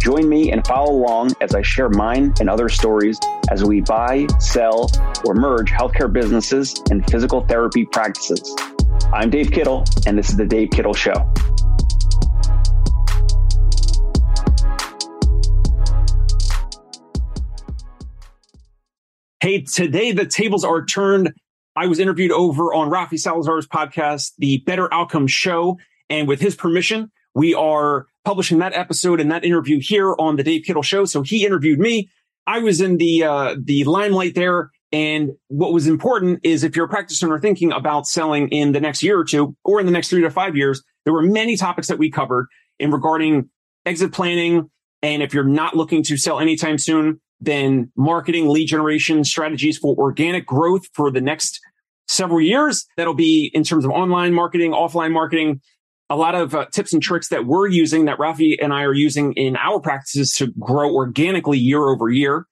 Join me and follow along as I share mine and other stories as we buy, sell, or merge healthcare businesses and physical therapy practices. I'm Dave Kittle, and this is The Dave Kittle Show. Hey, today the tables are turned. I was interviewed over on Rafi Salazar's podcast, The Better Outcomes Show. And with his permission, we are publishing that episode and that interview here on The Dave Kittle Show. So he interviewed me. I was in the limelight there. And what was important is, if you're a practice owner thinking about selling in the next year or two, or in the next 3 to 5 years, there were many topics that we covered in regarding exit planning. And if you're not looking to sell anytime soon, then marketing, lead generation, strategies for organic growth for the next several years. That'll be in terms of online marketing, offline marketing, a lot of tips and tricks that we're using, that Rafi and I are using in our practices to grow organically year over year.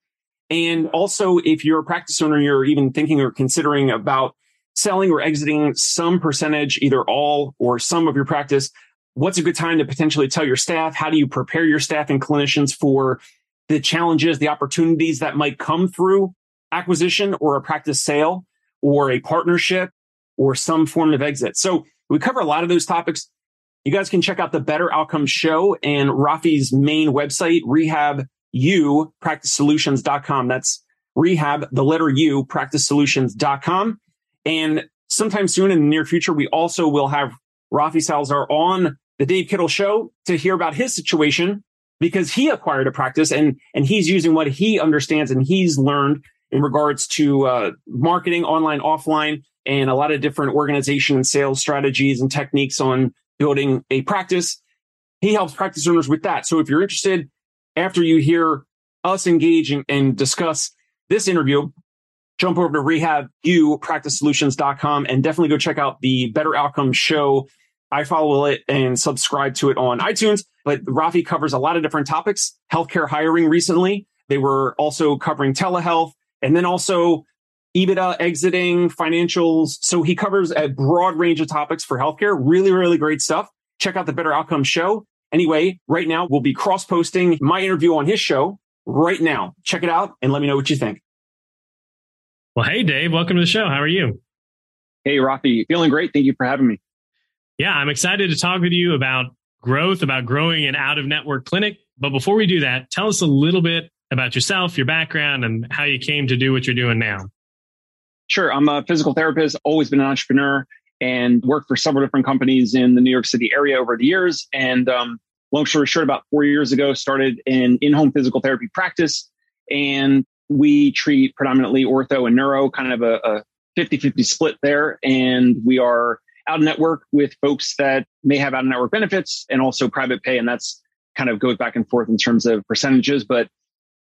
And also, if you're a practice owner, you're even thinking or considering about selling or exiting some percentage, either all or some of your practice, what's a good time to potentially tell your staff? How do you prepare your staff and clinicians for the challenges, the opportunities that might come through acquisition or a practice sale or a partnership or some form of exit? So we cover a lot of those topics. You guys can check out The Better Outcomes Show and Rafi's main website, RehabUPracticeSolutions.com. That's Rehab, the letter U, PracticeSolutions.com. And sometime soon in the near future, we also will have Rafi Salazar on The Dave Kittle Show to hear about his situation, because he acquired a practice and he's using what he understands and he's learned in regards to marketing, online, offline, and a lot of different organization and sales strategies and techniques on building a practice. He helps practice owners with that. So if you're interested, after you hear us engage and discuss this interview, jump over to RehabUPracticeSolutions.com and definitely go check out The Better Outcomes Show. I follow it and subscribe to it on iTunes. But Rafi covers a lot of different topics. Healthcare hiring recently. They were also covering telehealth, and then also EBITDA, exiting, financials. So he covers a broad range of topics for healthcare. Really, really great stuff. Check out The Better Outcomes Show. Anyway, right now we'll be cross-posting my interview on his show right now. Check it out and let me know what you think. Well, hey, Dave, welcome to the show. How are you? Hey, Rafi. Feeling great. Thank you for having me. Yeah, I'm excited to talk with you about growth, about growing an out-of-network clinic. But before we do that, tell us a little bit about yourself, your background, and how you came to do what you're doing now. Sure. I'm a physical therapist, always been an entrepreneur, and worked for several different companies in the New York City area over the years. And long story short, about 4 years ago, started an in-home physical therapy practice. And we treat predominantly ortho and neuro, kind of a 50-50 split there. And we are out of network with folks that may have out of network benefits and also private pay. And that's kind of goes back and forth in terms of percentages, but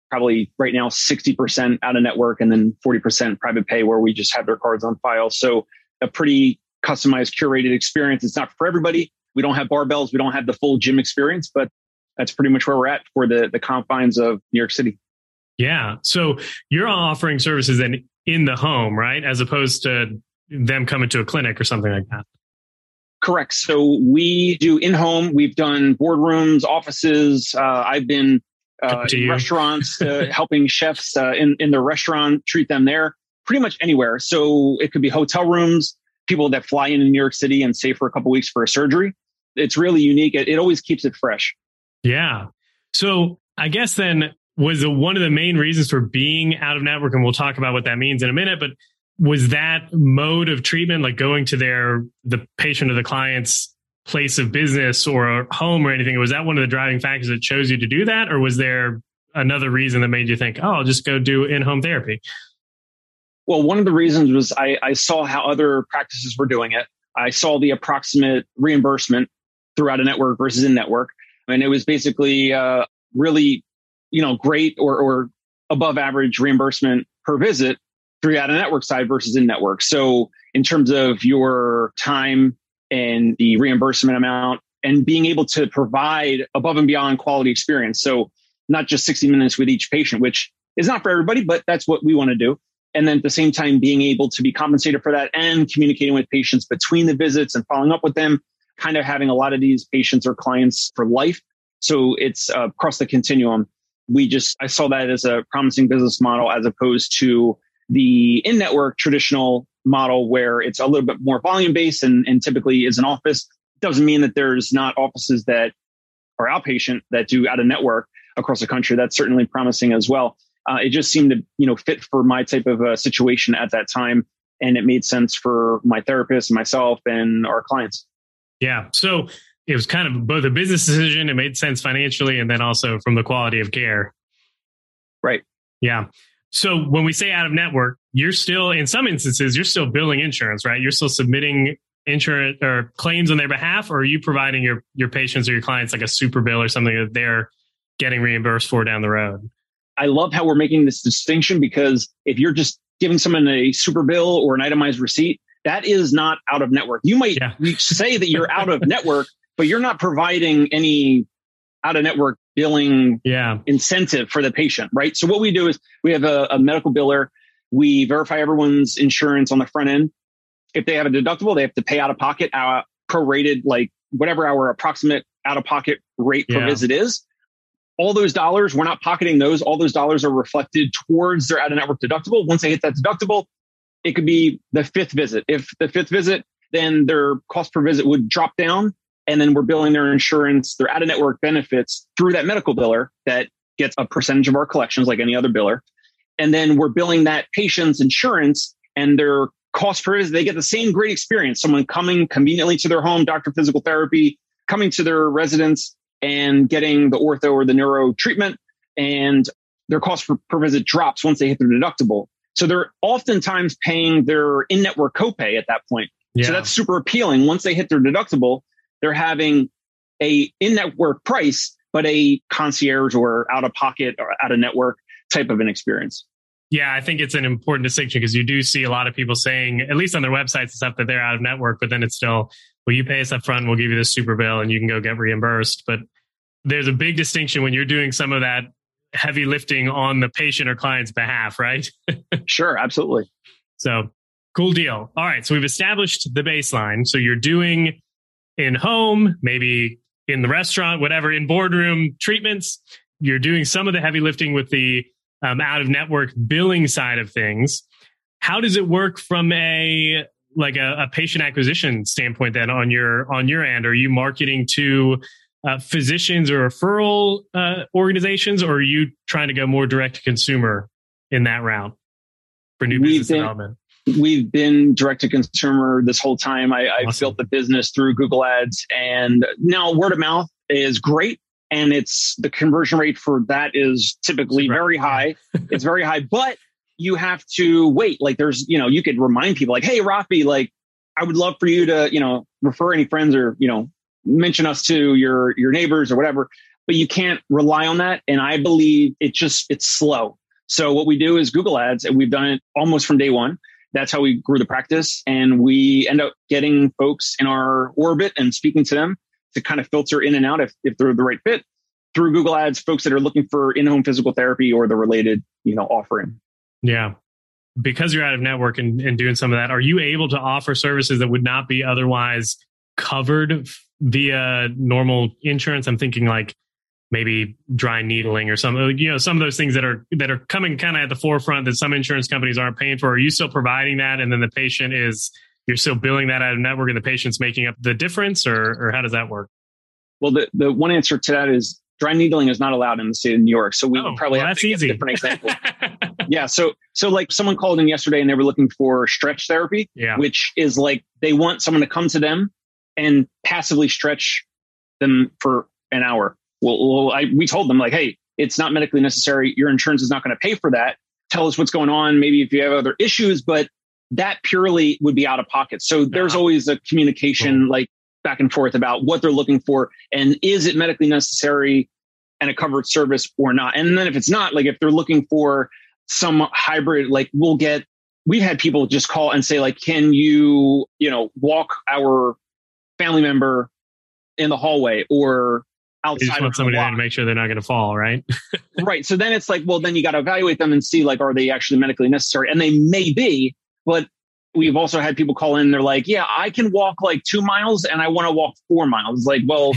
probably right now 60% out of network and then 40% private pay, where we just have their cards on file. So a pretty customized, curated experience. It's not for everybody. We don't have barbells. We don't have the full gym experience, but that's pretty much where we're at for the confines of New York City. Yeah. So you're offering services in the home, right? As opposed to them coming to a clinic or something like that. Correct. So we do in-home. We've done boardrooms, offices. I've been in restaurants, helping chefs in the restaurant, treat them there, pretty much anywhere. So it could be hotel rooms, people that fly in New York City and stay for a couple of weeks for a surgery. It's really unique. It always keeps it fresh. Yeah. So I guess then was one of the main reasons for being out of network, and we'll talk about what that means in a minute, but was that mode of treatment, like going to the patient or the client's place of business or home or anything, was that one of the driving factors that chose you to do that? Or was there another reason that made you think, oh, I'll just go do in-home therapy? Well, one of the reasons was I saw how other practices were doing it. I saw the approximate reimbursement throughout a network versus in-network. And it was basically really, great or above average reimbursement per visit through out of network side versus in network. So in terms of your time and the reimbursement amount and being able to provide above and beyond quality experience. So not just 60 minutes with each patient, which is not for everybody, but that's what we want to do. And then at the same time, being able to be compensated for that and communicating with patients between the visits and following up with them, kind of having a lot of these patients or clients for life. So it's across the continuum. I saw that as a promising business model as opposed to the in-network traditional model where it's a little bit more volume-based and typically is an office. Doesn't mean that there's not offices that are outpatient that do out-of-network across the country. That's certainly promising as well. It just seemed to fit for my type of a situation at that time. And it made sense for my therapist, myself, and our clients. Yeah. So it was kind of both a business decision. It made sense financially. And then also from the quality of care. Right. Yeah. So when we say out of network, you're still, in some instances, you're still billing insurance, right? You're still submitting insurance or claims on their behalf, or are you providing your patients or your clients like a super bill or something that they're getting reimbursed for down the road? I love how we're making this distinction, because if you're just giving someone a super bill or an itemized receipt, that is not out of network. You might say that you're out of network, but you're not providing any out of network billing incentive for the patient, right? So what we do is we have a medical biller. We verify everyone's insurance on the front end. If they have a deductible, they have to pay out of pocket, prorated, like whatever our approximate out of pocket rate per visit is. All those dollars, we're not pocketing those. All those dollars are reflected towards their out-of-network deductible. Once they hit that deductible, it could be the fifth visit. If the fifth visit, then their cost per visit would drop down, and then we're billing their insurance, their out-of-network benefits through that medical biller that gets a percentage of our collections like any other biller. And then we're billing that patient's insurance and their cost per visit. They get the same great experience. Someone coming conveniently to their home, doctor physical therapy, coming to their residence, and getting the ortho or the neuro treatment, and their cost per visit drops once they hit their deductible. So they're oftentimes paying their in-network copay at that point. Yeah. So that's super appealing. Once they hit their deductible, they're having a in-network price, but a concierge or out-of-pocket or out-of-network type of an experience. Yeah, I think it's an important distinction, because you do see a lot of people saying, at least on their websites and stuff, that they're out of network, but then it's still, well, you pay us up front, we'll give you this super bill and you can go get reimbursed. But there's a big distinction when you're doing some of that heavy lifting on the patient or client's behalf, right? Sure, absolutely. So cool deal. All right. So we've established the baseline. So you're doing in home, maybe in the restaurant, whatever, in boardroom treatments. You're doing some of the heavy lifting with the out of network billing side of things. How does it work from a patient acquisition standpoint then on your end? Are you marketing to physicians or referral organizations, or are you trying to go more direct to consumer in that route for new business development? We've been direct to consumer this whole time. I've built the business through Google Ads, and now word of mouth is great. And it's the conversion rate for that is typically very high. It's very high, but you have to wait. Like there's, you could remind people like, hey, Rafi, like I would love for you to, refer any friends or, mention us to your neighbors or whatever, but you can't rely on that. And I believe it's slow. So what we do is Google Ads, and we've done it almost from day one. That's how we grew the practice. And we end up getting folks in our orbit and speaking to them to kind of filter in and out if they're the right fit through Google Ads, folks that are looking for in-home physical therapy or the related, offering. Yeah. Because you're out of network and doing some of that, are you able to offer services that would not be otherwise covered via normal insurance? I'm thinking like maybe dry needling or some of those things that are coming kind of at the forefront that some insurance companies aren't paying for. Are you still providing that? And then the patient you're still billing that out of network and the patient's making up the difference, or how does that work? Well, the one answer to that is dry needling is not allowed in the state of New York. So we have to get a different example. Yeah. So like someone called in yesterday and they were looking for stretch therapy, which is like they want someone to come to them and passively stretch them for an hour. Well, we told them like, hey, it's not medically necessary. Your insurance is not going to pay for that. Tell us what's going on. Maybe if you have other issues, but that purely would be out of pocket. So there's always a communication like back and forth about what they're looking for and is it medically necessary and a covered service or not. And then if it's not, like if they're looking for some hybrid, like we'll get we had people just call and say, like, can you, you know, walk our family member in the hallway or outside? You just want somebody there to make sure they're not going to fall, right? Right. So then it's like, well, then you got to evaluate them and see, like, are they actually medically necessary? And they may be, but we've also had people call in and they're like, yeah, I can walk like 2 miles and I want to walk 4 miles. Like, well,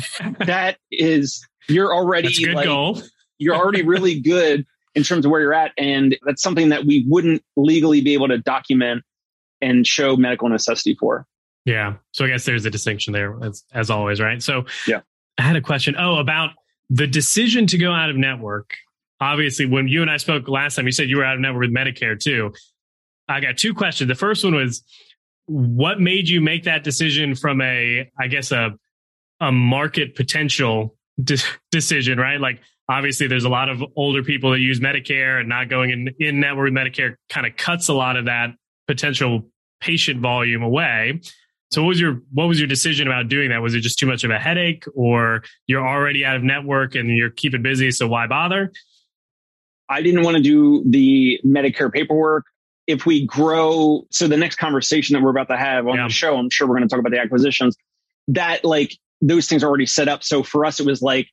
that is, you're already, that's a good like, goal. You're already really good in terms of where you're at. And that's something that we wouldn't legally be able to document and show medical necessity for. Yeah. So I guess there's a distinction there as always, right? So yeah. I had a question about the decision to go out of network. Obviously, when you and I spoke last time, you said you were out of network with Medicare too. I got two questions. The first one was, what made you make that decision from a, I guess, a market potential decision, right? Like, obviously, there's a lot of older people that use Medicare, and not going in network with Medicare kind of cuts a lot of that potential patient volume away. So what was your decision about doing that? Was it just too much of a headache, or you're already out of network and you're keeping busy, so why bother? I didn't want to do the Medicare paperwork. If we grow, so the next conversation that we're about to have on the show, I'm sure we're going to talk about the acquisitions, that like those things are already set up. So for us, it was like,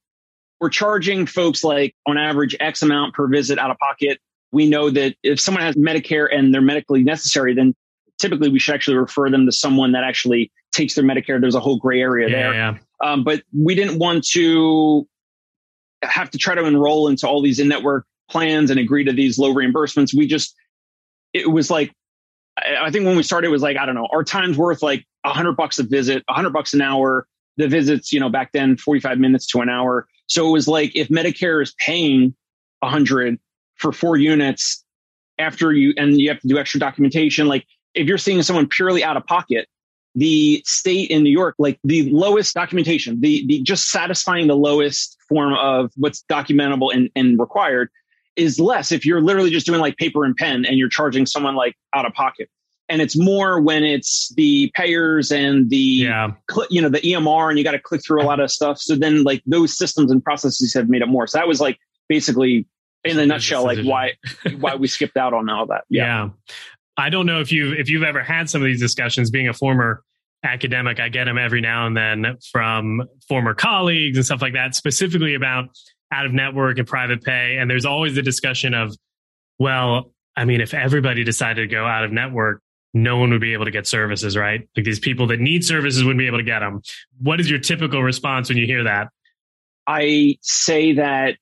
we're charging folks like on average X amount per visit out of pocket. We know that if someone has Medicare and they're medically necessary, then typically we should actually refer them to someone that actually takes their Medicare. There's a whole gray area there. Yeah. But we didn't want to have to try to enroll into all these in-network plans and agree to these low reimbursements. It was like, I think when we started, it was like, I don't know, our time's worth like $100 a visit, $100 an hour. The visits, you know, back then, 45 minutes to an hour. So it was like, if Medicare is paying $100 for 4 units after you, and you have to do extra documentation, like if you're seeing someone purely out of pocket, the state in New York, like the lowest documentation, the just satisfying the lowest form of what's documentable and required is less if you're literally just doing like paper and pen and you're charging someone like out of pocket. And it's more when it's the payers and the, you know, the EMR, and you got to click through a lot of stuff. So then like those systems and processes have made it more. So that was like basically in a nutshell, like why we skipped out on all of that. Yeah. I don't know if you've ever had some of these discussions. Being a former academic, I get them every now and then from former colleagues and stuff like that, specifically about out of network and private pay. And there's always the discussion of, well, I mean, if everybody decided to go out of network, no one would be able to get services, right? Like these people that need services wouldn't be able to get them. What is your typical response when you hear that? I say that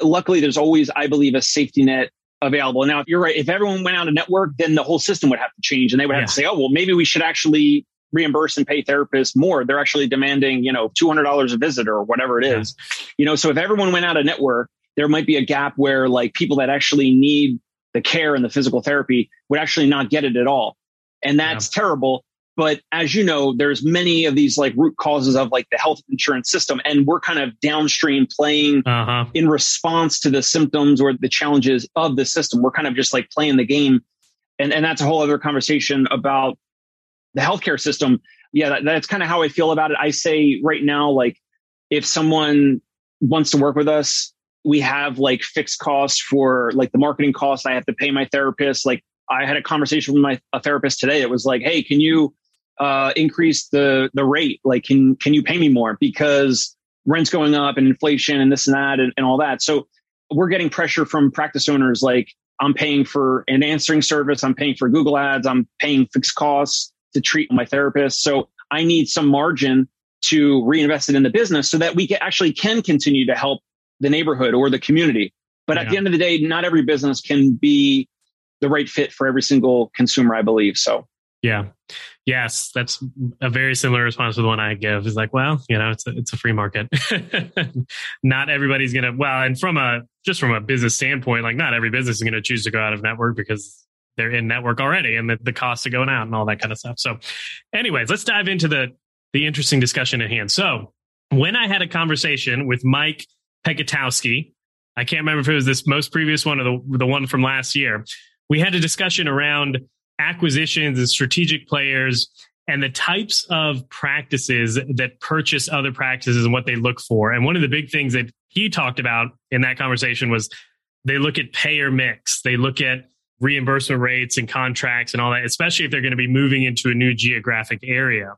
luckily there's always, I believe, a safety net available. Now, if you're right, if everyone went out of network, then the whole system would have to change, and they would have to say, oh, well, maybe we should actually reimburse and pay therapists more. They're actually demanding, you know, $200 a visit or whatever it is. You know, so if everyone went out of network, there might be a gap where like people that actually need the care and the physical therapy would actually not get it at all. And that's terrible. But as you know, there's many of these like root causes of like the health insurance system. And we're kind of downstream playing in response to the symptoms or the challenges of the system. We're kind of just like playing the game. And that's a whole other conversation about the healthcare system. Yeah, that's kind of how I feel about it. I say right now, like if someone wants to work with us, we have like fixed costs for like the marketing costs. I have to pay my therapist. Like I had a conversation with a therapist today. It was like, hey, can you increase the rate? Like, can you pay me more because rent's going up and inflation and this and that and all that. So we're getting pressure from practice owners. Like I'm paying for an answering service. I'm paying for Google ads. I'm paying fixed costs to treat my therapist. So I need some margin to reinvest it in the business so that we can continue to help the neighborhood or the community. But at the end of the day, not every business can be the right fit for every single consumer, I believe. So, yes, that's a very similar response to the one I give. It's like, well, you know, it's a free market. Not everybody's going to, well, and from a business standpoint, like not every business is going to choose to go out of network because they're in network already and the cost of going out and all that kind of stuff. So anyways, let's dive into the interesting discussion at hand. So when I had a conversation with Mike Pekatowski, I can't remember if it was this most previous one or the one from last year, we had a discussion around acquisitions and strategic players and the types of practices that purchase other practices and what they look for. And one of the big things that he talked about in that conversation was they look at payer mix. They look at reimbursement rates and contracts and all that, especially if they're going to be moving into a new geographic area.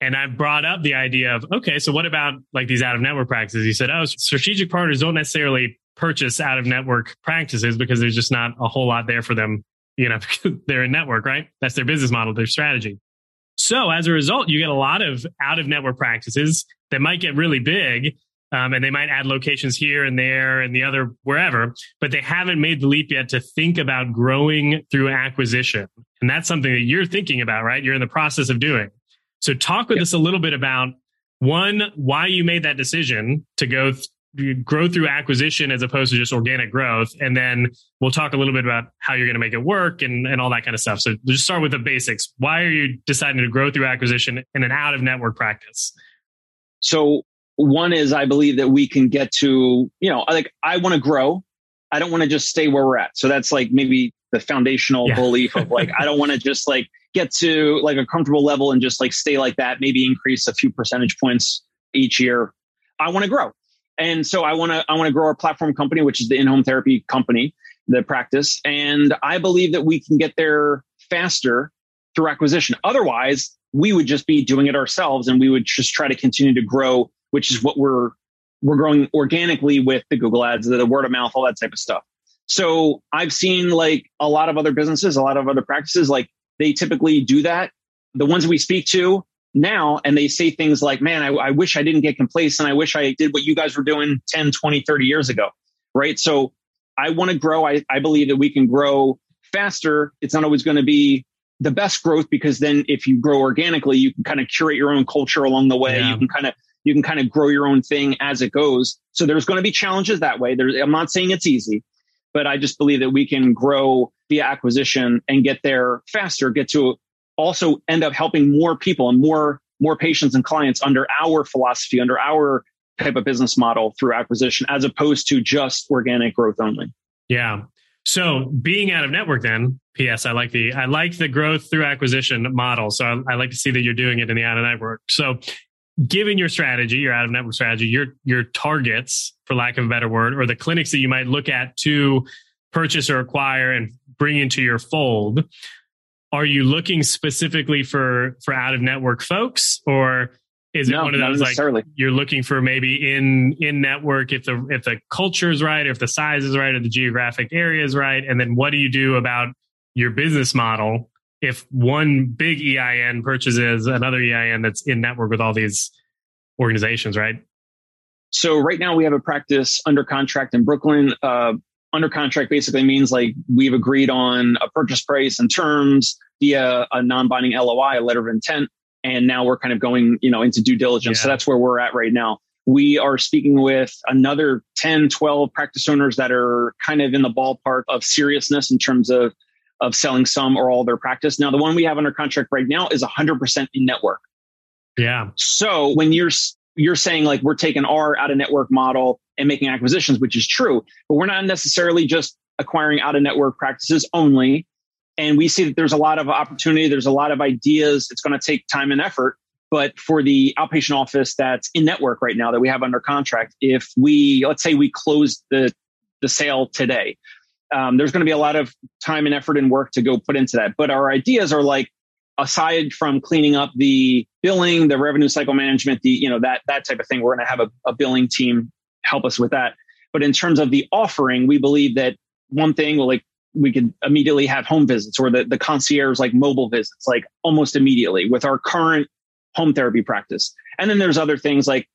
And I brought up the idea of, okay, so what about like these out-of-network practices? He said, oh, strategic partners don't necessarily purchase out-of-network practices because there's just not a whole lot there for them. You know, they're in network, right? That's their business model, their strategy. So as a result, you get a lot of out-of-network practices that might get really big, and they might add locations here and there and the other wherever, but they haven't made the leap yet to think about growing through acquisition. And that's something that you're thinking about, right? You're in the process of doing. So talk with us a little bit about, one, why you made that decision to go grow through acquisition as opposed to just organic growth. And then we'll talk a little bit about how you're going to make it work and all that kind of stuff. So just start with the basics. Why are you deciding to grow through acquisition in an out-of-network practice? So one is, I believe that we can get to, you know, like, I want to grow. I don't want to just stay where we're at. So that's like maybe the foundational belief of like, I don't want to just like get to like a comfortable level and just like stay like that, maybe increase a few percentage points each year. I want to grow. And so I want to grow our platform company, which is the in-home therapy company, the practice. And I believe that we can get there faster through acquisition. Otherwise, we would just be doing it ourselves and we would just try to continue to grow, which is what we're growing organically with the Google ads, the word of mouth, all that type of stuff. So I've seen like a lot of other businesses, a lot of other practices, like they typically do that. The ones we speak to now, and they say things like, man, I wish I didn't get complacent. I wish I did what you guys were doing 10, 20, 30 years ago, right? So I want to grow. I believe that we can grow faster. It's not always going to be the best growth, because then if you grow organically, you can kind of curate your own culture along the way. Yeah. You can kind of grow your own thing as it goes. So there's going to be challenges that way. I'm not saying it's easy, but I just believe that we can grow via acquisition and get there faster, get to also end up helping more people and more patients and clients under our philosophy, under our type of business model through acquisition, as opposed to just organic growth only. Yeah. So being out of network then, P.S., I like the growth through acquisition model. So I like to see that you're doing it in the out of network. So given your strategy, your out of network strategy, your targets, for lack of a better word, or the clinics that you might look at to purchase or acquire and bring into your fold, are you looking specifically for out-of-network folks, or is it one of those like you're looking for maybe in network if the culture is right, or if the size is right, or the geographic area is right? And then what do you do about your business model if one big EIN purchases another EIN that's in network with all these organizations, right? So right now we have a practice under contract in Brooklyn. Under contract basically means like we've agreed on a purchase price and terms via a non-binding LOI, a letter of intent. And now we're kind of going, into due diligence. Yeah. So that's where we're at right now. We are speaking with another 10, 12 practice owners that are kind of in the ballpark of seriousness in terms of selling some or all their practice. Now, the one we have under contract right now is 100% in network. Yeah. So when you're saying like we're taking our out of network model and making acquisitions, which is true, but we're not necessarily just acquiring out of network practices only. And we see that there's a lot of opportunity. There's a lot of ideas. It's going to take time and effort. But for the outpatient office that's in network right now that we have under contract, if let's say we closed the sale today, there's going to be a lot of time and effort and work to go put into that. But our ideas are like, aside from cleaning up the billing, the revenue cycle management, that type of thing, we're going to have a billing team help us with that. But in terms of the offering, we believe that one thing, well, like we could immediately have home visits or the concierge, like mobile visits, like almost immediately with our current home therapy practice. And then there's other things like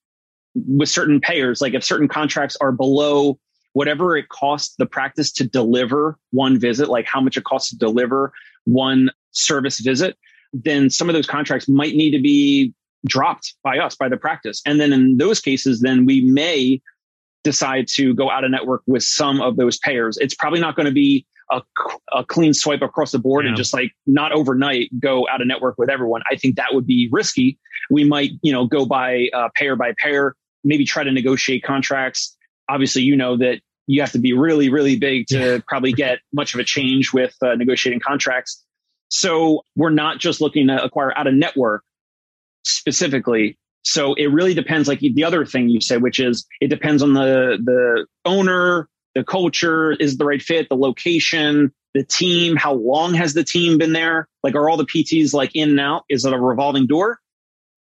with certain payers, like if certain contracts are below whatever it costs the practice to deliver one visit, like how much it costs to deliver one service visit, then some of those contracts might need to be dropped by us, by the practice. And then in those cases, then we may decide to go out of network with some of those payers. It's probably not going to be a clean swipe across the board and just like not overnight go out of network with everyone. I think that would be risky. We might, go by payer by payer, maybe try to negotiate contracts. Obviously, that you have to be really, really big to probably get much of a change with negotiating contracts. So we're not just looking to acquire out of network specifically. So it really depends, like the other thing you said, which is it depends on the owner, the culture is the right fit, the location, the team, how long has the team been there? Like, are all the PTs like in and out? Is it a revolving door?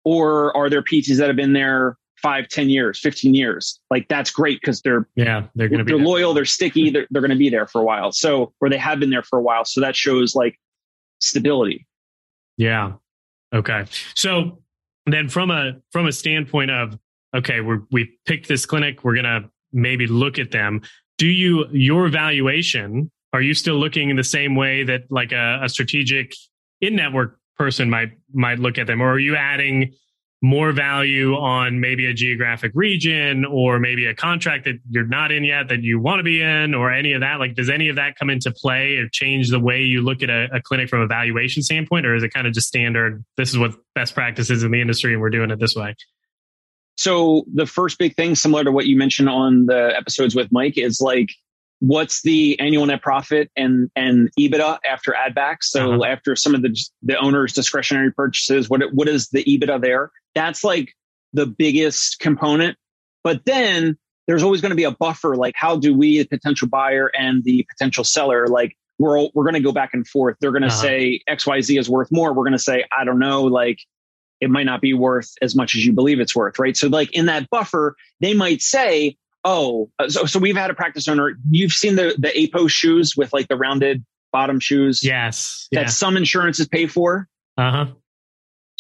Or are there PTs that have been there 5, 10 years, 15 years? Like, that's great because they're loyal, they're sticky, they're going to be there for a while. So, or they have been there for a while. So that shows like stability. Yeah. Okay. So then from a standpoint of, okay, we picked this clinic, we're going to maybe look at them. Your valuation, are you still looking in the same way that like a strategic in-network person might look at them? Or are you adding more value on maybe a geographic region or maybe a contract that you're not in yet that you want to be in or any of that? Like, does any of that come into play or change the way you look at a clinic from a valuation standpoint? Or is it kind of just standard, this is what best practice is in the industry and we're doing it this way? So the first big thing, similar to what you mentioned on the episodes with Mike, is like, what's the annual net profit and EBITDA after add backs? So after some of the owner's discretionary purchases, what is the EBITDA there? That's like the biggest component. But then there's always going to be a buffer. Like, how do we, the potential buyer and the potential seller, like we're going to go back and forth. They're going to say XYZ is worth more. We're going to say, I don't know, like it might not be worth as much as you believe it's worth, right? So like in that buffer, they might say, oh, so we've had a practice owner. You've seen the APO shoes with like the rounded bottom shoes. Yes. That some insurances pay for.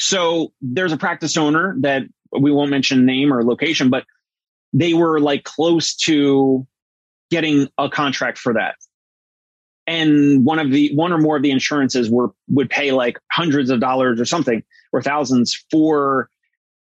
So there's a practice owner that we won't mention name or location, but they were like close to getting a contract for that. And one or more of the insurances would pay like hundreds of dollars or something, or thousands, for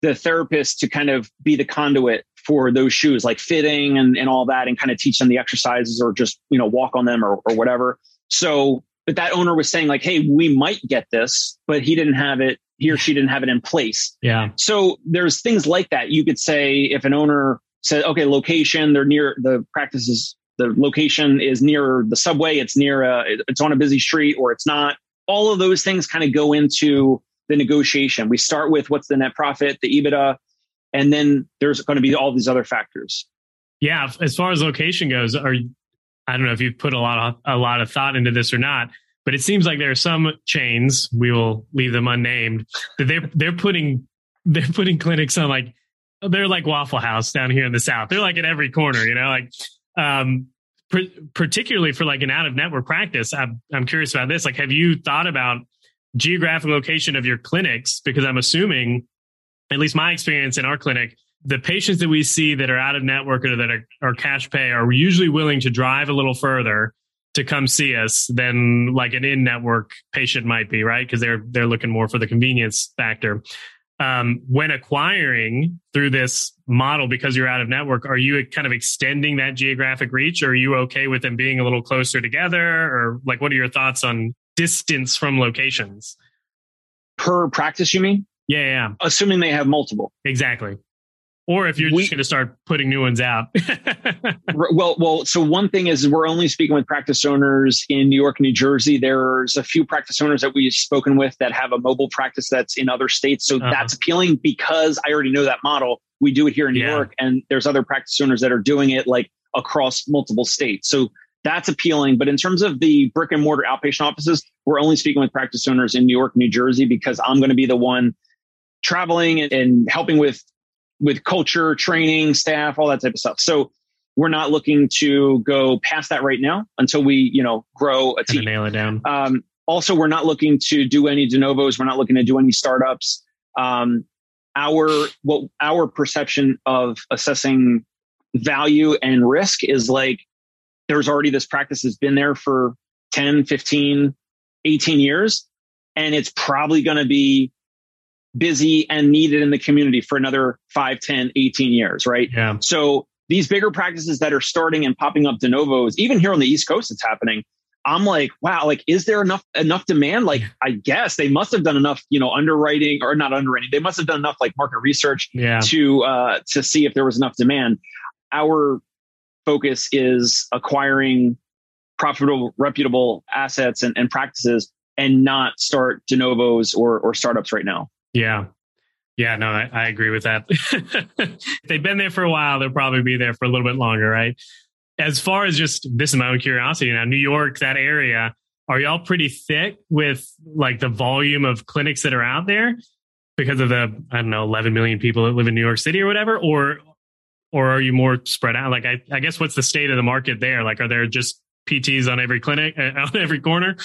the therapist to kind of be the conduit for those shoes, like fitting and all that, and kind of teach them the exercises or just, you know, walk on them or whatever. So, but that owner was saying like, hey, we might get this, but he or she didn't have it in place. Yeah. So there's things like that. You could say, if an owner said, okay, location, they're near the practices, the location is near the subway, it's near it's on a busy street, or it's not. All of those things kind of go into the negotiation. We start with what's the net profit, the EBITDA, and then there's going to be all these other factors. Yeah. As far as location goes, I don't know if you've put a lot of thought into this or not, but it seems like there are some chains, we will leave them unnamed, that they're putting clinics on, like, they're like Waffle House down here in the South. They're like at every corner, you know, like, particularly for like an out of network practice. I'm curious about this. Like, have you thought about geographic location of your clinics? Because I'm assuming, at least my experience in our clinic, the patients that we see that are out of network or that are cash pay are usually willing to drive a little further to come see us than like an in-network patient might be, right? Because they're looking more for the convenience factor. When acquiring through this model, because you're out of network, are you kind of extending that geographic reach, or are you okay with them being a little closer together? Or like, what are your thoughts on distance from locations? Per practice, you mean? Yeah, yeah. Assuming they have multiple. Exactly. Or if you're just going to start putting new ones out. Well, so one thing is, we're only speaking with practice owners in New York, New Jersey. There's a few practice owners that we've spoken with that have a mobile practice that's in other states. So that's appealing because I already know that model. We do it here in New York, and there's other practice owners that are doing it like across multiple states. So that's appealing. But in terms of the brick and mortar outpatient offices, we're only speaking with practice owners in New York, New Jersey, because I'm going to be the one traveling and helping with culture, training, staff, all that type of stuff. So we're not looking to go past that right now until we, grow a team. Nail it down. Also, we're not looking to do any de novos. We're not looking to do any startups. Our perception of assessing value and risk is like, there's already this practice has been there for 10, 15, 18 years, and it's probably going to be busy and needed in the community for another 5, 10, 18 years, right? Yeah. So these bigger practices that are starting and popping up de novos, even here on the East Coast, it's happening. I'm like, wow, like, is there enough demand? Like, I guess they must have done enough, underwriting, or not underwriting. They must have done enough like market research to see if there was enough demand. Our focus is acquiring profitable, reputable assets and practices, and not start de novos or startups right now. Yeah. Yeah, no, I agree with that. They've been there for a while. They'll probably be there for a little bit longer, right? as far as just, this is my own curiosity now, New York, that area, are y'all pretty thick with like the volume of clinics that are out there because of the, I don't know, 11 million people that live in New York City or whatever, or are you more spread out? Like, I guess what's the state of the market there? Like, are there just PTs on every clinic, on every corner?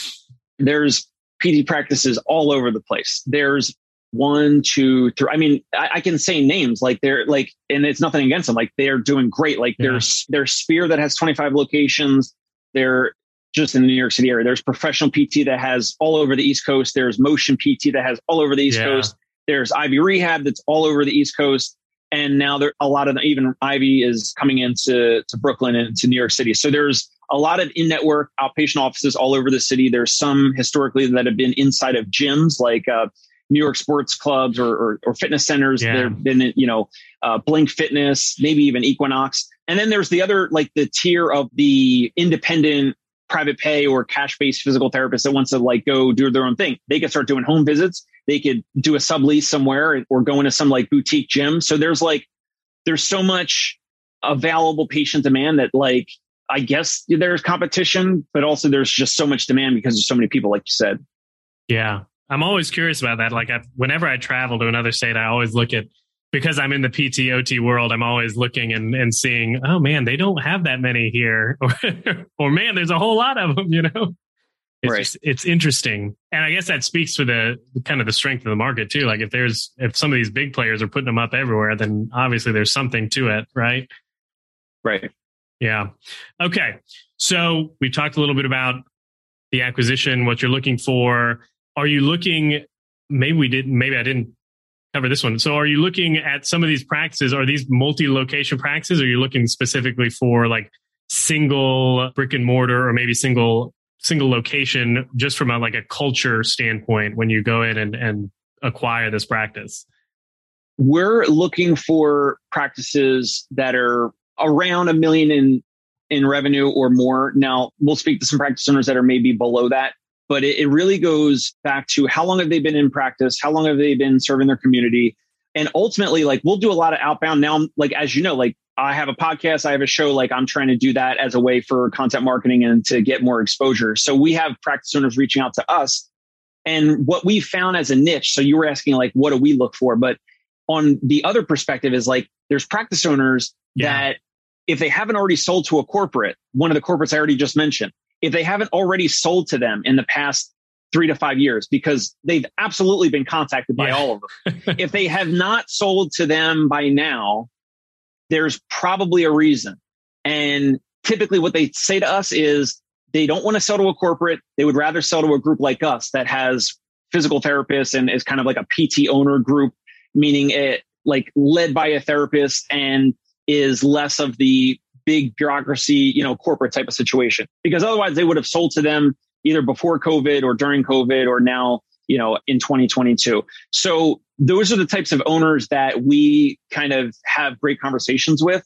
There's PT practices all over the place. There's 1, 2, 3. I mean, I can say names like they're like, and it's nothing against them. Like they're doing great. Like there's Spear that has 25 locations. They're just in the New York City area. There's Professional PT that has all over the East Coast. There's Motion PT that has all over the East Coast. There's Ivy Rehab that's all over the East Coast. And now there a lot of them, even Ivy is coming into Brooklyn and to New York City. So there's a lot of in-network outpatient offices all over the city. There's some historically that have been inside of gyms like New York Sports Clubs or fitness centers. There have been, Blink Fitness, maybe even Equinox. And then there's the other, like the tier of the independent private pay or cash-based physical therapist that wants to like go do their own thing. They could start doing home visits. They could do a sublease somewhere or go into some like boutique gym. So there's so much available patient demand that like, I guess there's competition, but also there's just so much demand because there's so many people, like you said. Yeah. I'm always curious about that. Like whenever I travel to another state, I always look at, because I'm in the PT/OT world, I'm always looking and seeing, oh man, they don't have that many here. or man, there's a whole lot of them, you know? It's, right. Just, it's interesting. And I guess that speaks to the kind of the strength of the market too. Like if some of these big players are putting them up everywhere, then obviously there's something to it. Right. Right. Yeah. Okay. So we talked a little bit about the acquisition, what you're looking for. Are you looking, maybe I didn't cover this one. So are you looking at some of these practices? Are these multi-location practices? Or are you looking specifically for like single brick and mortar or maybe single location just from a culture standpoint when you go in and acquire this practice? We're looking for practices that are around $1 million in revenue or more. Now, we'll speak to some practice owners that are maybe below that, but it really goes back to how long have they been in practice? How long have they been serving their community? And ultimately, like we'll do a lot of outbound now, like, as you know, like I have a podcast, I have a show, like I'm trying to do that as a way for content marketing and to get more exposure. So we have practice owners reaching out to us. And what we found as a niche, so you were asking like, what do we look for? But on the other perspective is like, there's practice owners that if they haven't already sold to a corporate, one of the corporates I already just mentioned, if they haven't already sold to them in the past 3 to 5 years, because they've absolutely been contacted by all of them. If they have not sold to them by now, there's probably a reason. And typically what they say to us is they don't want to sell to a corporate. They would rather sell to a group like us that has physical therapists and is kind of like a PT owner group, meaning it like led by a therapist and is less of the big bureaucracy, corporate type of situation, because otherwise they would have sold to them either before COVID or during COVID or now, in 2022. So those are the types of owners that we kind of have great conversations with.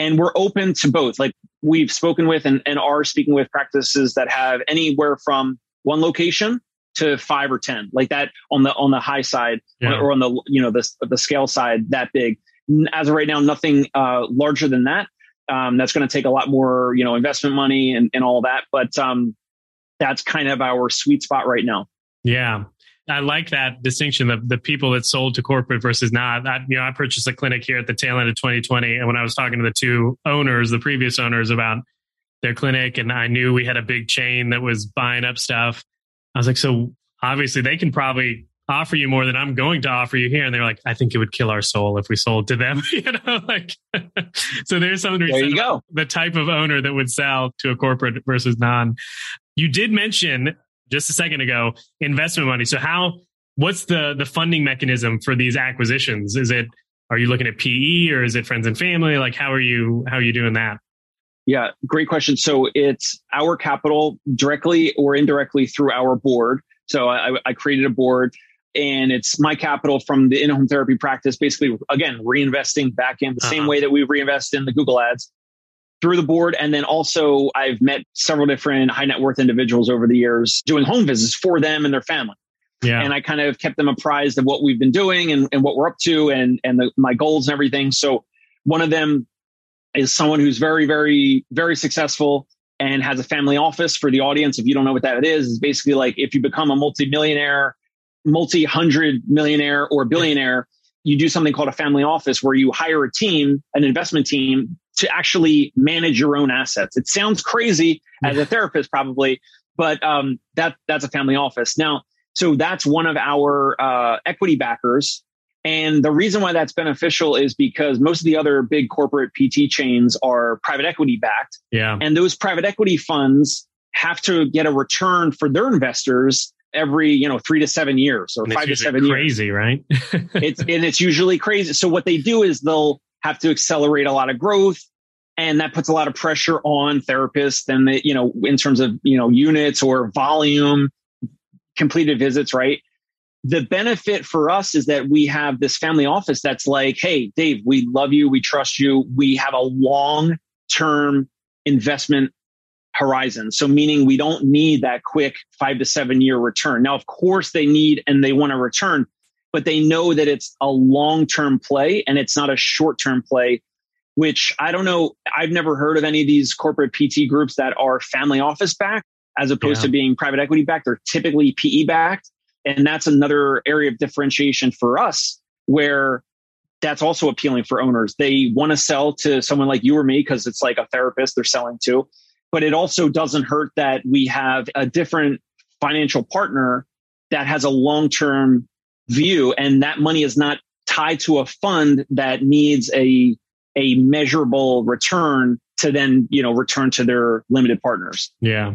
And we're open to both. Like we've spoken with and are speaking with practices that have anywhere from one location to 5 or 10, like that on the high side or on the, the scale side that big. As of right now, nothing larger than that. That's going to take a lot more, investment money and all that. But that's kind of our sweet spot right now. Yeah. I like that distinction of the people that sold to corporate versus not. I purchased a clinic here at the tail end of 2020. And when I was talking to the two owners, the previous owners about their clinic, and I knew we had a big chain that was buying up stuff. I was like, so obviously they can probably offer you more than I'm going to offer you here. And they're like, I think it would kill our soul if we sold to them. So there's something to be said about the type of owner that would sell to a corporate versus non. You did mention just a second ago, investment money. So what's the funding mechanism for these acquisitions? Are you looking at PE or is it friends and family? Like, how are you doing that? Yeah, great question. So it's our capital directly or indirectly through our board. So I created a board. And it's my capital from the in-home therapy practice, basically, again, reinvesting back in the same way that we reinvest in the Google ads through the board. And then also I've met several different high net worth individuals over the years doing home visits for them and their family. Yeah. And I kind of kept them apprised of what we've been doing and what we're up to and my goals and everything. So one of them is someone who's very, very, very successful and has a family office. For the audience, if you don't know what that is, it's basically like if you become a multi-millionaire, multi-hundred millionaire or billionaire, you do something called a family office where you hire a team, an investment team, to actually manage your own assets. It sounds crazy as a therapist probably, but that's a family office. Now, so that's one of our equity backers. And the reason why that's beneficial is because most of the other big corporate PT chains are private equity backed. Yeah. And those private equity funds have to get a return for their investors every 3 to 7 years or 5 to 7 years. Crazy, right? It's usually crazy. So what they do is they'll have to accelerate a lot of growth, and that puts a lot of pressure on therapists and they, in terms of, units or volume, completed visits, right? The benefit for us is that we have this family office that's like, hey, Dave, we love you. We trust you. We have a long-term investment horizon. So meaning we don't need that quick 5 to 7 year return. Now, of course they need, and they want a return, but they know that it's a long-term play and it's not a short-term play, which I don't know. I've never heard of any of these corporate PT groups that are family office backed as opposed to being private equity backed. They're typically PE backed. And that's another area of differentiation for us, where that's also appealing for owners. They want to sell to someone like you or me because it's like a therapist they're selling to. But it also doesn't hurt that we have a different financial partner that has a long-term view. And that money is not tied to a fund that needs a measurable return to then, return to their limited partners. Yeah.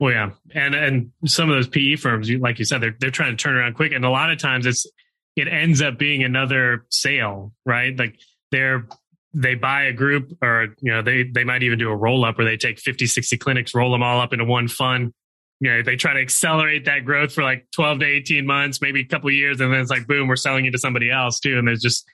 Well, yeah. And some of those PE firms, like you said, they're trying to turn around quick. And a lot of times it ends up being another sale, right? Like they buy a group, or, they might even do a roll up where they take 50, 60 clinics, roll them all up into one fund. They try to accelerate that growth for like 12 to 18 months, maybe a couple of years. And then it's like, boom, we're selling it to somebody else too. And there's just,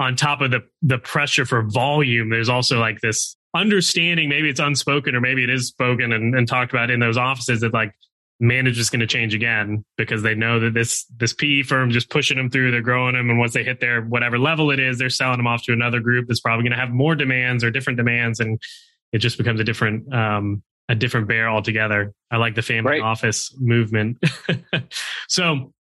on top of the pressure for volume, there's also like this understanding, maybe it's unspoken or maybe it is spoken and talked about in those offices, that like management's going to change again, because they know that this PE firm just pushing them through, they're growing them. And once they hit their whatever level it is, they're selling them off to another group that's probably going to have more demands or different demands. And it just becomes a different bear altogether. I like the family office movement. So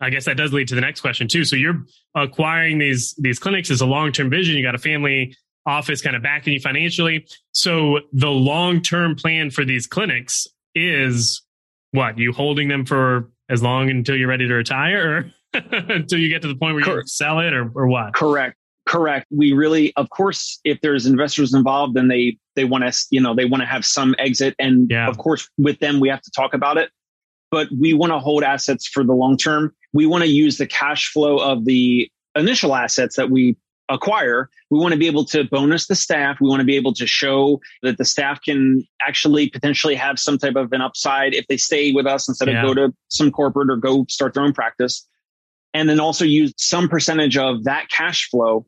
I guess that does lead to the next question too. So you're acquiring these clinics as a long-term vision. You got a family office kind of backing you financially. So the long-term plan for these clinics is what? You holding them for as long until you're ready to retire, or until you get to the point where you sell it, or what? Correct. We really, of course, if there's investors involved, then they want to, they want to have some exit. And of course, with them, we have to talk about it. But we want to hold assets for the long term. We want to use the cash flow of the initial assets that we acquire. We want to be able to bonus the staff. We want to be able to show that the staff can actually potentially have some type of an upside if they stay with us instead of go to some corporate or go start their own practice. And then also use some percentage of that cash flow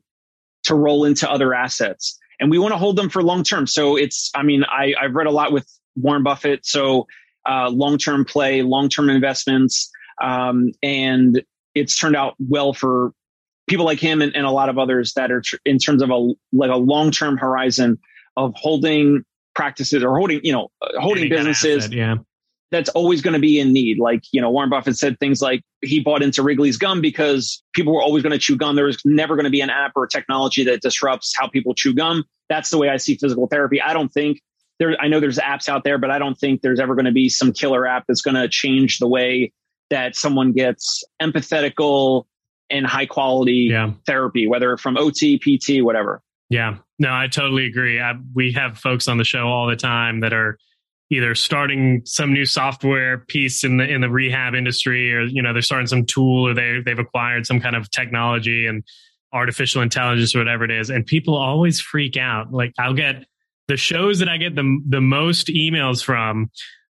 to roll into other assets. And we want to hold them for long term. So it's, I've read a lot with Warren Buffett. So long-term play, long-term investments. And it's turned out well for people like him and a lot of others that are in terms of a long-term horizon of holding practices or holding businesses. Asset, that's always going to be in need. Like, Warren Buffett said things like he bought into Wrigley's gum because people were always going to chew gum. There was never going to be an app or technology that disrupts how people chew gum. That's the way I see physical therapy. I don't think I know there's apps out there, but I don't think there's ever going to be some killer app that's going to change the way that someone gets empathetical and high quality therapy, whether from OT, PT, whatever. Yeah, no, I totally agree. We have folks on the show all the time that are either starting some new software piece in the rehab industry, or, they're starting some tool, or they've acquired some kind of technology and artificial intelligence or whatever it is. And people always freak out. Like, I'll get... the shows that I get the most emails from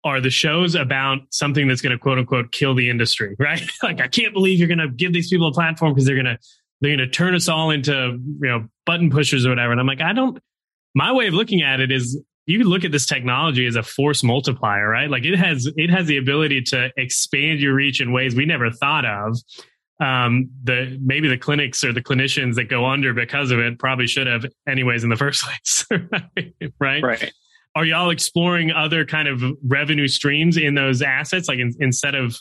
are the shows about something that's going to, quote unquote, kill the industry, right? Like, I can't believe you're going to give these people a platform because they're going to turn us all into, button pushers or whatever. And I'm like, my way of looking at it is, you can look at this technology as a force multiplier, right? Like, it has the ability to expand your reach in ways we never thought of. the clinics or the clinicians that go under because of it probably should have anyways in the first place. Right? Right. Are y'all exploring other kind of revenue streams in those assets? Like instead of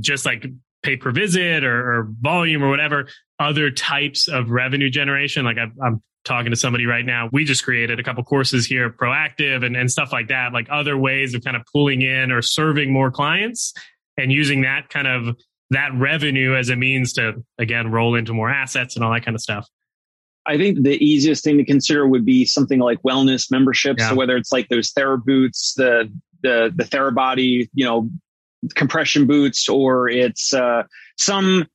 just like pay per visit or volume or whatever, other types of revenue generation. Like I'm talking to somebody right now. We just created a couple courses here, proactive and stuff like that, like other ways of kind of pulling in or serving more clients and using that kind of that revenue as a means to, again, roll into more assets and all that kind of stuff. I think the easiest thing to consider would be something like wellness memberships. Yeah. So whether it's like those Theraboots, the Therabody, compression boots, or it's some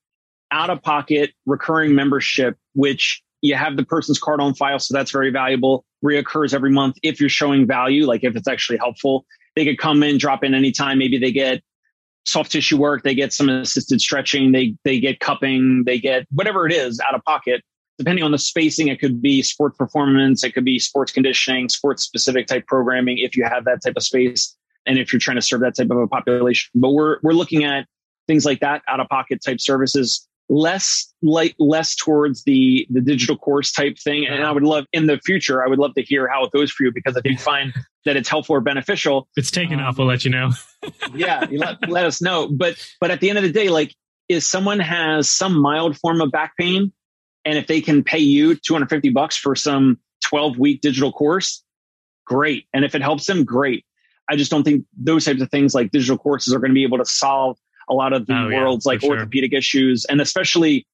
out-of-pocket recurring membership, which you have the person's card on file. So that's very valuable, reoccurs every month. If you're showing value, like if it's actually helpful, they could come in, drop in anytime. Maybe they get soft tissue work, they get some assisted stretching, they get cupping, they get whatever it is out of pocket. Depending on the spacing, it could be sports performance, it could be sports conditioning, sports specific type programming, if you have that type of space and if you're trying to serve that type of a population. But we're looking at things like that, out of pocket type services, less towards the digital course type thing. And I would love in the future, I would love to hear how it goes for you, because if you find that it's helpful or beneficial, it's taken off, we'll let you know. Yeah, you let us know. But at the end of the day, like if someone has some mild form of back pain, and if they can pay you $250 for some 12-week digital course, great. And if it helps them, great. I just don't think those types of things like digital courses are going to be able to solve a lot of the world's orthopedic issues, and especially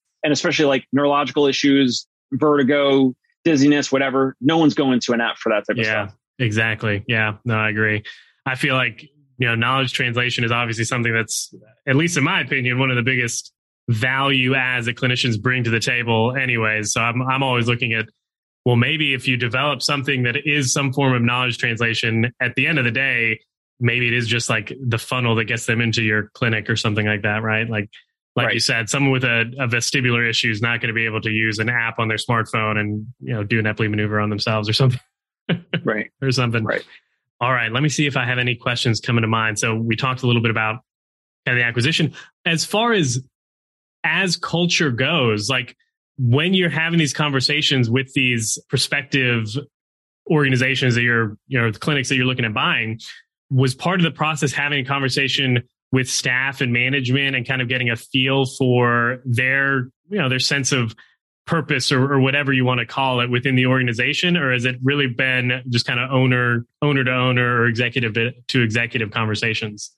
like neurological issues, vertigo, dizziness, whatever. No one's going to an app for that type of stuff. Exactly. Yeah, no, I agree. I feel like, knowledge translation is obviously something that's, at least in my opinion, one of the biggest value adds that clinicians bring to the table anyways. So I'm always looking at, well, maybe if you develop something that is some form of knowledge translation, at the end of the day, maybe it is just like the funnel that gets them into your clinic or something like that, right? Like you said, someone with a vestibular issue is not going to be able to use an app on their smartphone and, do an Epley maneuver on themselves or something. Right. Or something. Right. All right. Let me see if I have any questions coming to mind. So we talked a little bit about kind of the acquisition. As far as culture goes, like when you're having these conversations with these prospective organizations that the clinics that you're looking at buying, was part of the process having a conversation with staff and management and kind of getting a feel for their, their sense of purpose or whatever you want to call it within the organization? Or has it really been just kind of owner to owner or executive to executive conversations?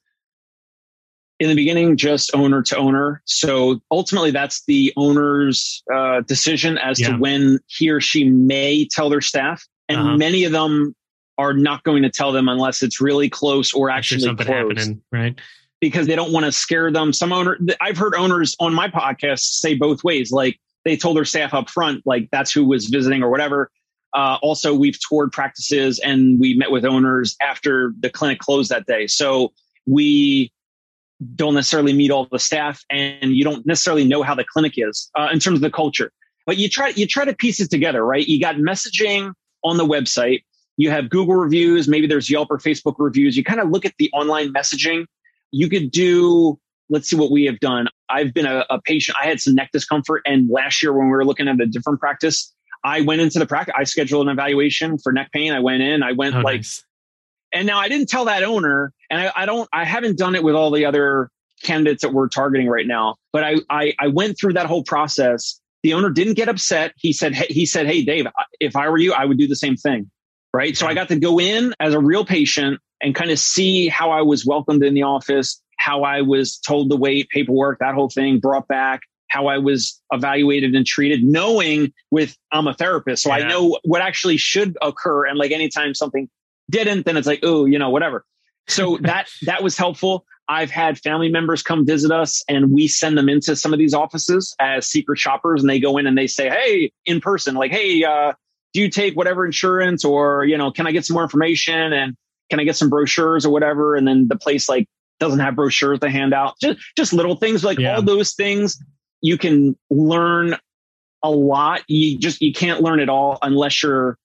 In the beginning, just owner to owner. So ultimately, that's the owner's decision as to when he or she may tell their staff. And many of them are not going to tell them unless it's really close or actually something happening, right? Because they don't want to scare them. I've heard owners on my podcast say both ways. Like they told their staff up front, like that's who was visiting or whatever. Also, we've toured practices and we met with owners after the clinic closed that day. So we don't necessarily meet all the staff, and you don't necessarily know how the clinic is in terms of the culture. But you try to piece it together, right? You got messaging on the website. You have Google reviews, maybe there's Yelp or Facebook reviews. You kind of look at the online messaging. You could do, let's see what we have done. I've been a patient. I had some neck discomfort. And last year when we were looking at a different practice, I went into the practice. I scheduled an evaluation for neck pain. Nice. And now I didn't tell that owner. And I haven't done it with all the other candidates that we're targeting right now. But I went through that whole process. The owner didn't get upset. He said, hey, Dave, if I were you, I would do the same thing. Right. So I got to go in as a real patient and kind of see how I was welcomed in the office, how I was told to wait, paperwork, that whole thing, brought back, how I was evaluated and treated, knowing I'm a therapist. So I know what actually should occur. And like anytime something didn't, then it's like, oh, whatever. So that was helpful. I've had family members come visit us and we send them into some of these offices as secret shoppers, and they go in and they say, hey, in person, like, hey, do you take whatever insurance, or, can I get some more information, and can I get some brochures or whatever? And then the place like doesn't have brochures to hand out, just little things like all those things. You can learn a lot. You can't learn it all unless you're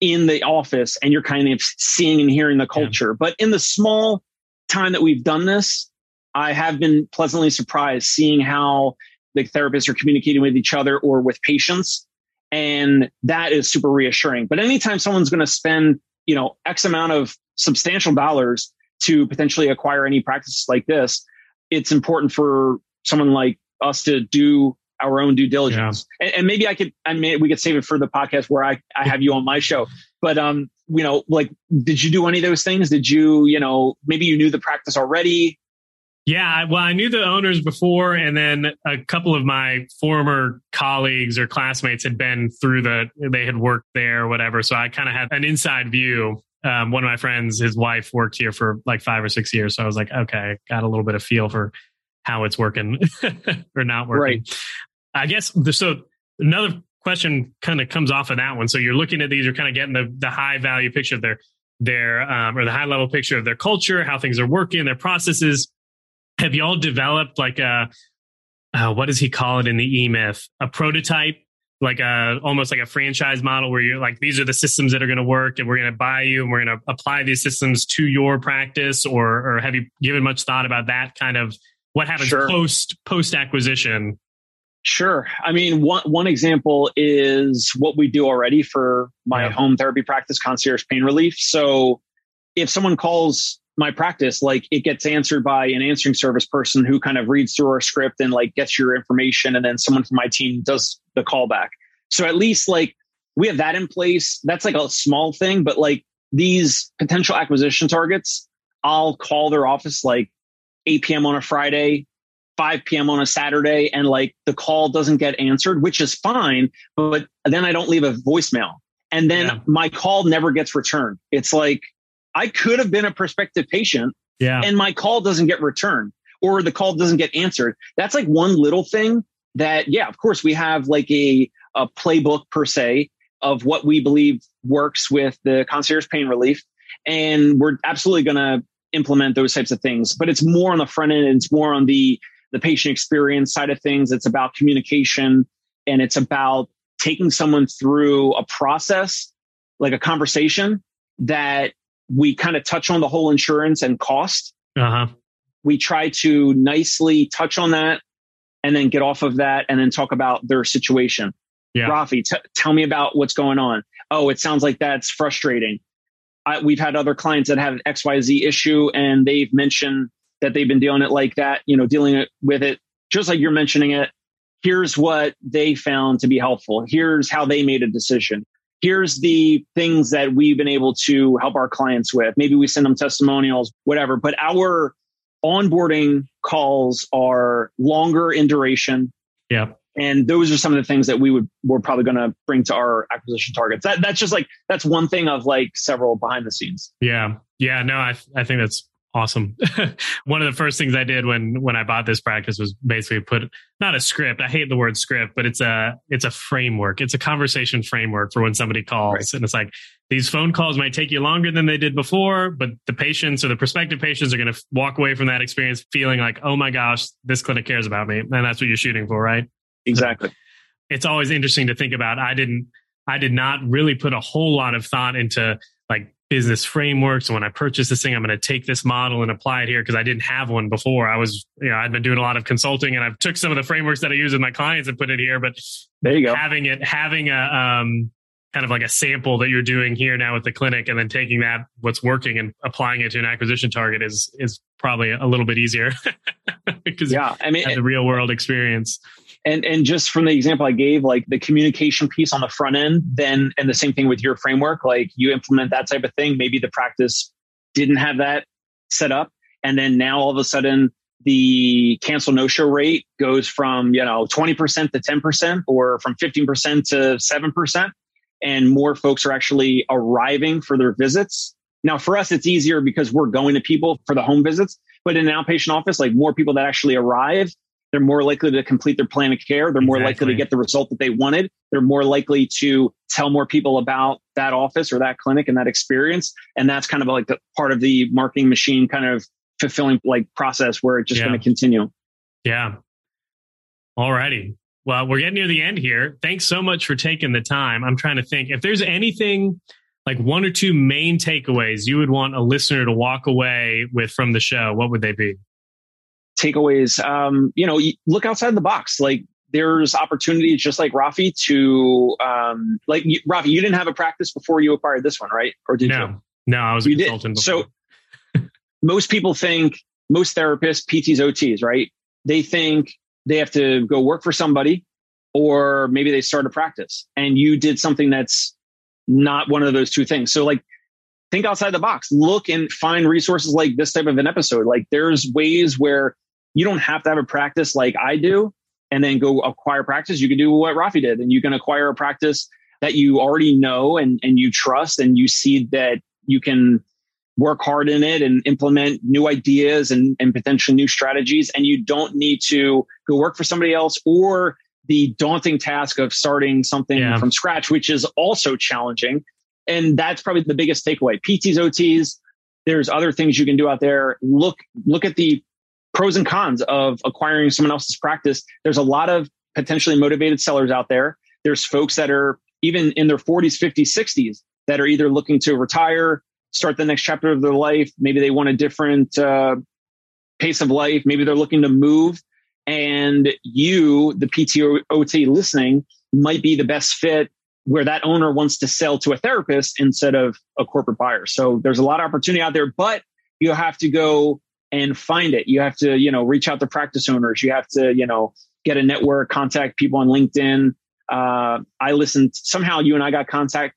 in the office and you're kind of seeing and hearing the culture. Yeah. But in the small time that we've done this, I have been pleasantly surprised seeing how the therapists are communicating with each other or with patients. And that is super reassuring. But anytime someone's going to spend, you know, X amount of substantial dollars to potentially acquire any practice like this, it's important for someone like us to do our own due diligence. Yeah. And maybe we could save it for the podcast where I have you on my show. But, you know, like, did you do any of those things? Did you, you know, maybe you knew the practice already? Yeah, well, I knew the owners before, and then a couple of my former colleagues or classmates had been through they had worked there or whatever. So I kind of had an inside view. One of my friends, his wife worked here for like 5 or 6 years. So I was like, okay, I got a little bit of feel for how it's working or not working. Right. I guess, so another question kind of comes off of that one. So you're looking at these, you're kind of getting the high value picture of their or the high level picture of their culture, how things are working, their processes. Have you all developed like a what does he call it in the E-Myth? A prototype, like almost like a franchise model where you're like, these are the systems that are going to work and we're going to buy you and we're going to apply these systems to your practice, or have you given much thought about that kind of what happens post acquisition? Sure. I mean, one example is what we do already for my home therapy practice, Concierge Pain Relief. So if someone calls my practice, like, it gets answered by an answering service person who kind of reads through our script and like gets your information. And then someone from my team does the callback. So at least like we have that in place. That's like a small thing, but like these potential acquisition targets, I'll call their office like 8 PM on a Friday, 5 PM on a Saturday. And like the call doesn't get answered, which is fine, but then I don't leave a voicemail. And then my call never gets returned. It's like, I could have been a prospective patient and my call doesn't get returned, or the call doesn't get answered. That's like one little thing that, yeah, of course we have like a playbook per se of what we believe works with the Concierge Pain Relief. And we're absolutely going to implement those types of things, but it's more on the front end. It's more on the patient experience side of things. It's about communication, and it's about taking someone through a process, like a conversation that we kind of touch on the whole insurance and cost. We try to nicely touch on that and then get off of that and then talk about their situation. Yeah. Rafi, tell me about what's going on. Oh, it sounds like that's frustrating. We've had other clients that have an XYZ issue, and they've mentioned that they've been dealing it like that, you know, just like you're mentioning it. Here's what they found to be helpful. Here's how they made a decision. Here's the things that we've been able to help our clients with. Maybe we send them testimonials, whatever. But our onboarding calls are longer in duration. Yeah. And those are some of the things that we're probably going to bring to our acquisition targets. That's just like, that's one thing of like several behind the scenes. Yeah. Yeah. No, I think that's awesome. One of the first things I did when I bought this practice was basically put, not a script, I hate the word script, but it's a framework. It's a conversation framework for when somebody calls. Right. And it's like, these phone calls might take you longer than they did before, but the patients or the prospective patients are going to walk away from that experience feeling like, oh my gosh, this clinic cares about me. And that's what you're shooting for, right? Exactly. So it's always interesting to think about. I did not really put a whole lot of thought into like business frameworks. And when I purchase this thing, I'm going to take this model and apply it here, because I didn't have one before. I'd been doing a lot of consulting, and I've took some of the frameworks that I use with my clients and put it here. But there you go. Having a kind of like a sample that you're doing here now with the clinic, and then taking that what's working and applying it to an acquisition target is probably a little bit easier because you have the real world experience. And just from the example I gave, like the communication piece on the front end, then, and the same thing with your framework, like you implement that type of thing. Maybe the practice didn't have that set up. And then now all of a sudden the cancel no-show rate goes from, 20% to 10%, or from 15% to 7%. And more folks are actually arriving for their visits. Now for us, it's easier because we're going to people for the home visits, but in an outpatient office, like more people that actually arrive, they're more likely to complete their plan of care. They're more likely to get the result that they wanted. They're more likely to tell more people about that office or that clinic and that experience. And that's kind of like the part of the marketing machine kind of fulfilling like process where it's just going to continue. Yeah. All righty. Well, we're getting near the end here. Thanks so much for taking the time. I'm trying to think if there's anything like 1 or 2 main takeaways you would want a listener to walk away with from the show, what would they be? takeaways, you know, look outside the box. Like, there's opportunities just like Rafi to, like Rafi, you didn't have a practice before you acquired this one, right? Or did you? No, I was a consultant before. So most people think, most therapists, PTs, OTs, right? They think they have to go work for somebody, or maybe they start a practice, and you did something that's not one of those two things. So like, think outside the box, look and find resources like this type of an episode. Like, there's ways where you don't have to have a practice like I do and then go acquire practice. You can do what Rafi did, and you can acquire a practice that you already know and you trust, and you see that you can work hard in it and implement new ideas and potential new strategies. And you don't need to go work for somebody else, or the daunting task of starting something from scratch, which is also challenging. And that's probably the biggest takeaway. PTs, OTs, there's other things you can do out there. Look at the pros and cons of acquiring someone else's practice. There's a lot of potentially motivated sellers out there. There's folks that are even in their 40s, 50s, 60s that are either looking to retire, start the next chapter of their life. Maybe they want a different pace of life. Maybe they're looking to move. And you, the PT, OT listening, might be the best fit where that owner wants to sell to a therapist instead of a corporate buyer. So there's a lot of opportunity out there, but you have to go and find it. You have to, you know, reach out to practice owners. You have to, you know, get a network, contact people on LinkedIn. I listened, somehow you and I got connected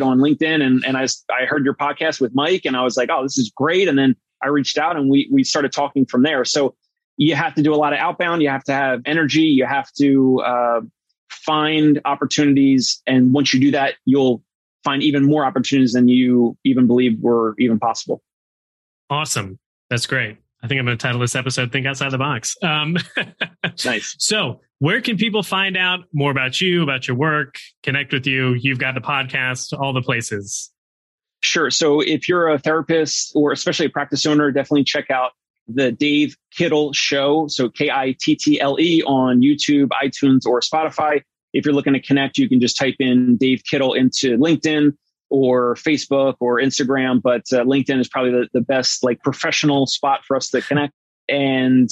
on LinkedIn, and I heard your podcast with Mike, and I was like, oh, this is great. And then I reached out and we started talking from there. So you have to do a lot of outbound. You have to have energy. You have to, find opportunities. And once you do that, you'll find even more opportunities than you even believed were even possible. Awesome. That's great. I think I'm going to title this episode, Think Outside the Box. Nice. So where can people find out more about you, about your work, connect with you? You've got the podcast, all the places. Sure. So if you're a therapist or especially a practice owner, definitely check out The Dave Kittle Show. So Kittle on YouTube, iTunes, or Spotify. If you're looking to connect, you can just type in Dave Kittle into LinkedIn or Facebook or Instagram. But LinkedIn is probably the best like professional spot for us to connect. And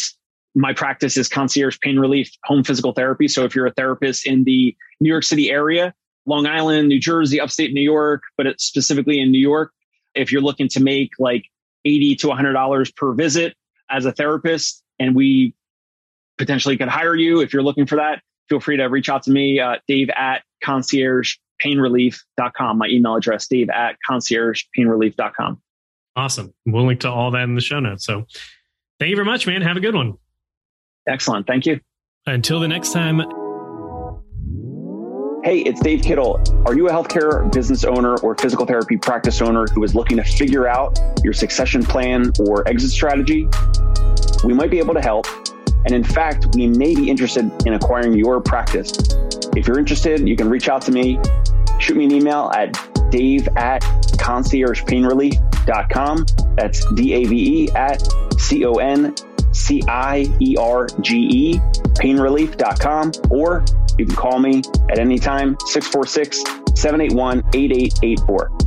my practice is Concierge Pain Relief Home Physical Therapy. So if you're a therapist in the New York City area, Long Island, New Jersey, upstate New York, but it's specifically in New York, if you're looking to make like $80 to $100 per visit as a therapist, and we potentially could hire you. If you're looking for that, feel free to reach out to me, Dave@conciergepainrelief.com. My email address, Dave@conciergepainrelief.com. Awesome. We'll link to all that in the show notes. So thank you very much, man. Have a good one. Excellent. Thank you. Until the next time. Hey, it's Dave Kittle. Are you a healthcare business owner or physical therapy practice owner who is looking to figure out your succession plan or exit strategy? We might be able to help. And in fact, we may be interested in acquiring your practice. If you're interested, you can reach out to me. Shoot me an email at Dave@conciergepainrelief.com. That's DAVE@CONCIERGE, painrelief.com. Or you can call me at any time, 646-781-8884.